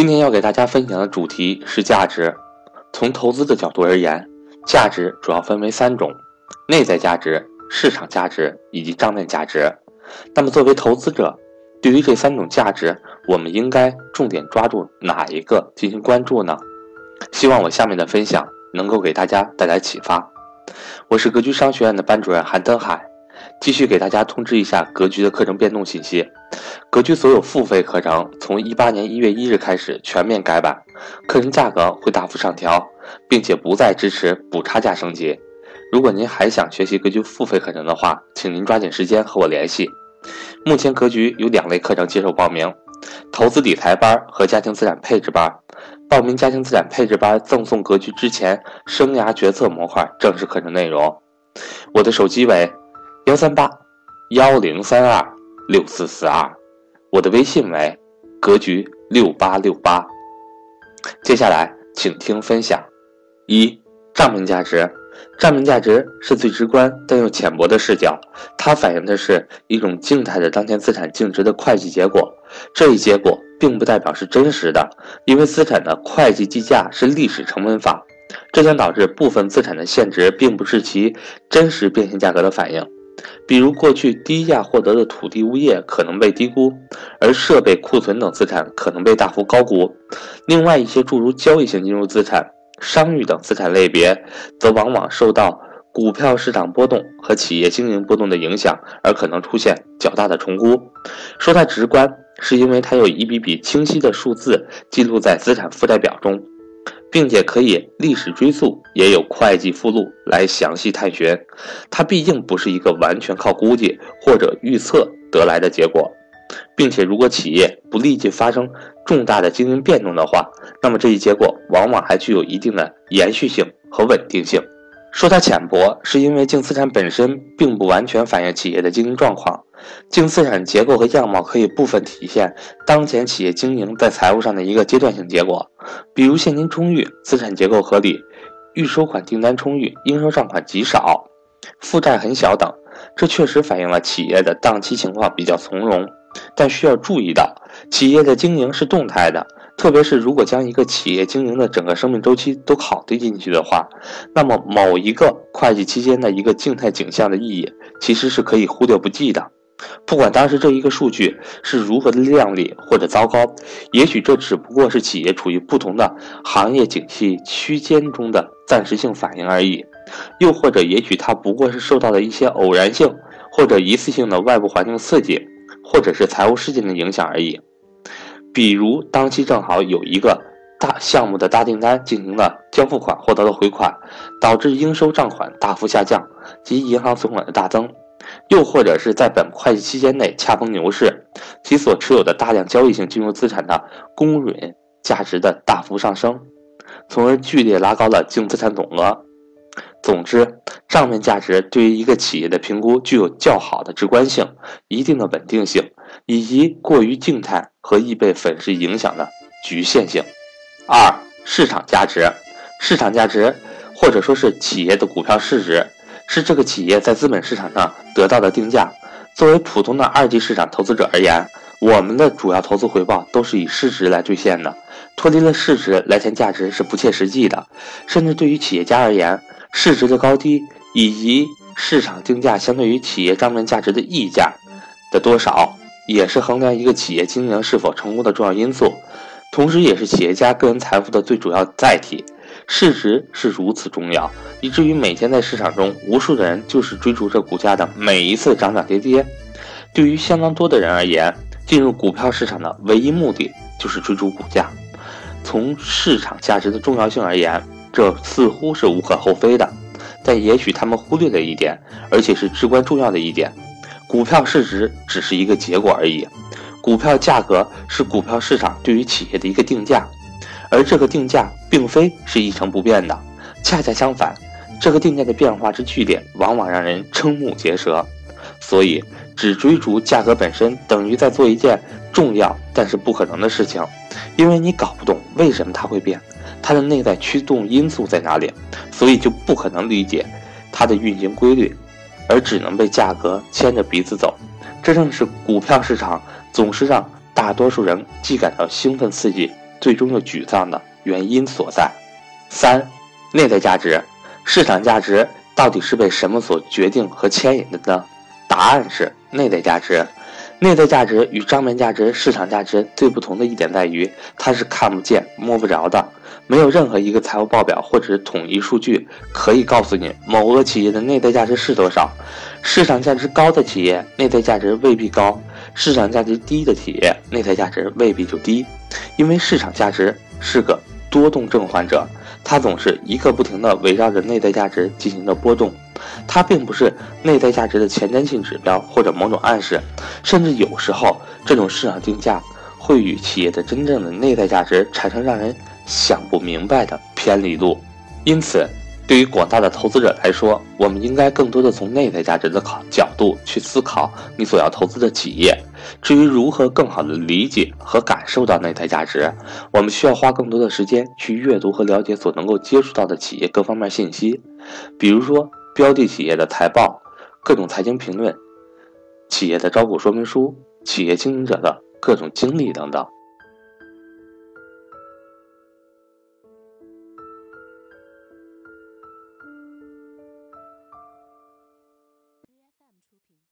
今天要给大家分享的主题是价值。从投资的角度而言，价值主要分为三种：内在价值、市场价值以及账面价值。那么作为投资者，对于这三种价值，我们应该重点抓住哪一个进行关注呢？希望我下面的分享能够给大家带来启发。我是格局商学院的班主任韩登海，继续给大家通知一下格局的课程变动信息。格局所有付费课程从18年1月1日开始全面改版，课程价格会大幅上调，并且不再支持补差价升级。如果您还想学习格局付费课程的话，请您抓紧时间和我联系。目前格局有两类课程接受报名，投资理财班和家庭资产配置班。报名家庭资产配置班赠送格局之前生涯决策模块正式课程内容。我的手机为138-1032-6442，我的微信为格局6868。接下来请听分享。一、账面价值。账面价值是最直观但又浅薄的视角，它反映的是一种静态的当前资产净值的会计结果。这一结果并不代表是真实的，因为资产的会计计价是历史成本法，这将导致部分资产的现值并不是其真实变现价格的反应。比如过去低价获得的土地物业可能被低估，而设备库存等资产可能被大幅高估。另外一些诸如交易型金融资产、商誉等资产类别则往往受到股票市场波动和企业经营波动的影响，而可能出现较大的重估。说它直观，是因为它有一笔笔清晰的数字记录在资产负债表中，并且可以历史追溯，也有会计附录来详细探寻。它毕竟不是一个完全靠估计或者预测得来的结果，并且如果企业不立即发生重大的经营变动的话，那么这一结果往往还具有一定的延续性和稳定性。说它浅薄，是因为净资产本身并不完全反映企业的经营状况。净资产结构和样貌可以部分体现当前企业经营在财务上的一个阶段性结果，比如现金充裕，资产结构合理，预收款订单充裕，应收账款极少，负债很小等。这确实反映了企业的当期情况比较从容，但需要注意到企业的经营是动态的，特别是如果将一个企业经营的整个生命周期都考虑进去的话，那么某一个会计期间的一个静态景象的意义其实是可以忽略不计的。不管当时这一个数据是如何的靓丽或者糟糕，也许这只不过是企业处于不同的行业景气区间中的暂时性反应而已，又或者也许它不过是受到了一些偶然性或者一次性的外部环境刺激，或者是财务事件的影响而已。比如当期正好有一个大项目的大订单进行了交付款，获得了回款，导致应收账款大幅下降及银行存款的大增，又或者是在本会计期间内恰逢牛市，其所持有的大量交易性金融资产的公允价值的大幅上升，从而剧烈拉高了净资产总额。总之，账面价值对于一个企业的评估具有较好的直观性、一定的稳定性，以及过于静态和易被粉饰影响的局限性。二、市场价值。市场价值，或者说是企业的股票市值，是这个企业在资本市场上得到的定价。作为普通的二级市场投资者而言，我们的主要投资回报都是以市值来兑现的，脱离了市值来谈价值是不切实际的。甚至对于企业家而言，市值的高低以及市场定价相对于企业账面价值的溢价的多少，也是衡量一个企业经营是否成功的重要因素，同时也是企业家个人财富的最主要载体。市值是如此重要，以至于每天在市场中，无数的人就是追逐着股价的每一次涨涨跌跌。对于相当多的人而言，进入股票市场的唯一目的就是追逐股价。从市场价值的重要性而言，这似乎是无可厚非的，但也许他们忽略了一点，而且是至关重要的一点：股票市值只是一个结果而已。股票价格是股票市场对于企业的一个定价，而这个定价并非是一成不变的，恰恰相反，这个定价的变化之剧烈往往让人瞠目结舌。所以只追逐价格本身，等于在做一件重要但是不可能的事情，因为你搞不懂为什么它会变，它的内在驱动因素在哪里，所以就不可能理解它的运行规律，而只能被价格牵着鼻子走。这正是股票市场总是让大多数人既感到兴奋刺激，最终的沮丧的原因所在。3、内在价值，市场价值到底是被什么所决定和牵引的呢？答案是内在价值。内在价值与账面价值、市场价值最不同的一点在于，它是看不见、摸不着的，没有任何一个财务报表或者是统一数据可以告诉你某个企业的内在价值是多少。市场价值高的企业，内在价值未必高；市场价值低的企业，内在价值未必就低。因为市场价值是个多动症患者，它总是一个不停地围绕着内在价值进行的波动，它并不是内在价值的前瞻性指标或者某种暗示，甚至有时候这种市场定价会与企业的真正的内在价值产生让人想不明白的偏离度。因此，对于广大的投资者来说，我们应该更多的从内在价值的角度去思考你所要投资的企业。至于如何更好的理解和感受到内在价值，我们需要花更多的时间去阅读和了解所能够接触到的企业各方面信息，比如说标的企业的财报、各种财经评论、企业的招股说明书、企业经营者的各种经历等等。